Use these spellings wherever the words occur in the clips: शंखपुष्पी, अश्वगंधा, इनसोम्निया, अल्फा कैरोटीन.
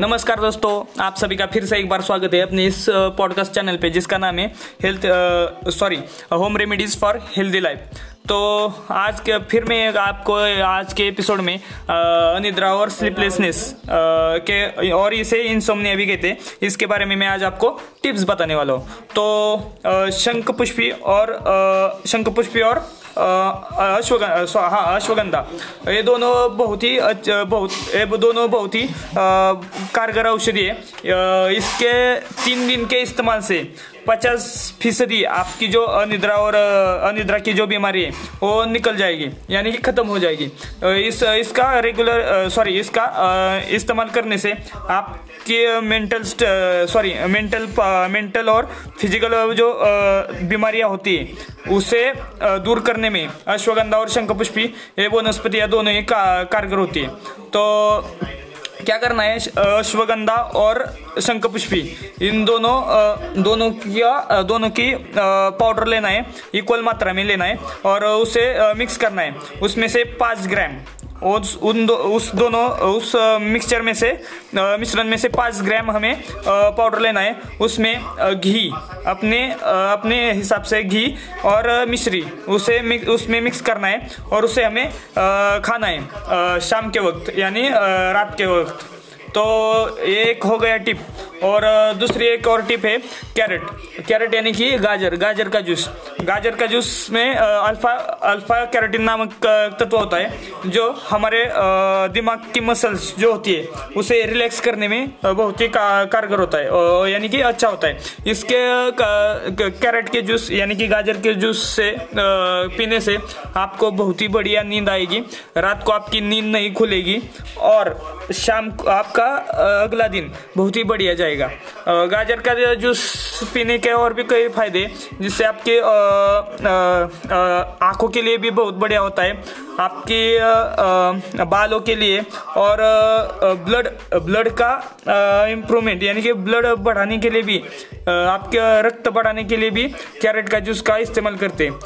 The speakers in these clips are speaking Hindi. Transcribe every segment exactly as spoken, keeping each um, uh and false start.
नमस्कार दोस्तों, आप सभी का फिर से एक बार स्वागत है अपने इस पॉडकास्ट चैनल पे जिसका नाम है health sorry home remedies for healthy life. तो आज के फिर मैं आपको आज के एपिसोड में अनिद्रा और स्लीपलेसनेस के और इसे इनसोम्निया भी कहते हैं, इसके बारे में मैं आज आपको टिप्स बताने वाला हूँ। तो शंखपुष्पी और शंखपुष्पी और अश्वगंधा हाँ अश्वगंधा ये दोनों बहुत ही बहुत ये दोनों बहुत ही कारगर औषधि है। इसके तीन दिन के इस्तेमाल से पचास फीसदी आपकी जो अनिद्रा और अनिद्रा की जो बीमारी है वो निकल जाएगी, यानी कि ख़त्म हो जाएगी। इस इसका रेगुलर सॉरी इसका इस्तेमाल करने से आपके मेंटल सॉरी मेंटल मेंटल और फिजिकल जो बीमारियां होती है उसे दूर करने में अश्वगंधा और शंखपुष्पी ये वनस्पतियाँ दोनों ही का, कारगर होती है। तो क्या करना है, अश्वगंधा और शंखपुष्पी इन दोनों दोनों की दोनों की पाउडर लेना है, इक्वल मात्रा में लेना है और उसे मिक्स करना है। उसमें से पाँच ग्राम उस उन दो, उस दोनों उस मिक्सचर में से मिश्रण में से पाँच ग्राम हमें पाउडर लेना है। उसमें घी अपने अपने हिसाब से घी और मिश्री उसे मिक, उसमें मिक्स करना है और उसे हमें खाना है शाम के वक्त, यानी रात के वक्त। तो एक हो गया टिप। और दूसरी एक और टिप है कैरेट कैरेट यानी कि गाजर गाजर का जूस गाजर का जूस में अल्फा अल्फा कैरोटीन नामक तत्व होता है जो हमारे दिमाग की मसल्स जो होती है उसे रिलैक्स करने में बहुत ही कारगर होता है, यानी कि अच्छा होता है। इसके कैरेट के जूस यानी कि गाजर के जूस से पीने से आपको बहुत ही बढ़िया नींद आएगी, रात को आपकी नींद नहीं खुलेगी और शाम को आपका अगला दिन बहुत ही बढ़िया जाएगा। गाजर का जूस पीने के और भी कई फायदे, जिससे आपके आँखों के लिए भी बहुत बढ़िया होता है, आपके बालों के लिए और ब्लड ब्लड का इम्प्रूवमेंट यानी कि ब्लड बढ़ाने के लिए भी, आपके रक्त बढ़ाने के लिए भी कैरेट का जूस का इस्तेमाल करते हैं।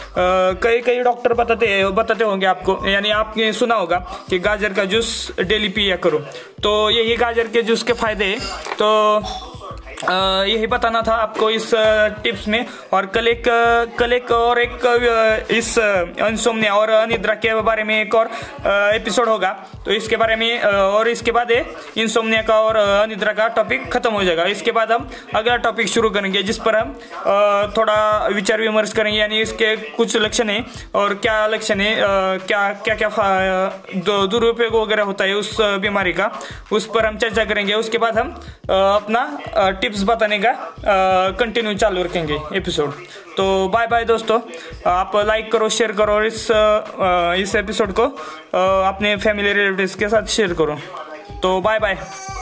कई कई डॉक्टर बताते बताते होंगे आपको, यानी आपने सुना होगा कि गाजर का जूस डेली पिया करो। तो यही गाजर के जूस के फायदे हैं। तो यही बताना था आपको इस टिप्स में। और कल एक कल एक और एक इस इनसोम्निया और अनिद्रा के बारे में एक और एपिसोड होगा, तो इसके बारे में और इसके बाद इनसोम्निया का और अनिद्रा का टॉपिक ख़त्म हो जाएगा। इसके बाद हम अगला टॉपिक शुरू करेंगे जिस पर हम थोड़ा विचार विमर्श करेंगे, यानी इसके कुछ लक्षण हैं और क्या लक्षण है, क्या क्या क्या दुरुपयोग वगैरह होता है उस बीमारी का, उस पर हम चर्चा करेंगे। उसके बाद हम अपना टिप्स बताने का कंटिन्यू चालू रखेंगे एपिसोड। तो बाय बाय दोस्तों, आप लाइक करो, शेयर करो और इस इस एपिसोड को अपने फैमिली रिलेटिव्स के साथ शेयर करो। तो बाय बाय।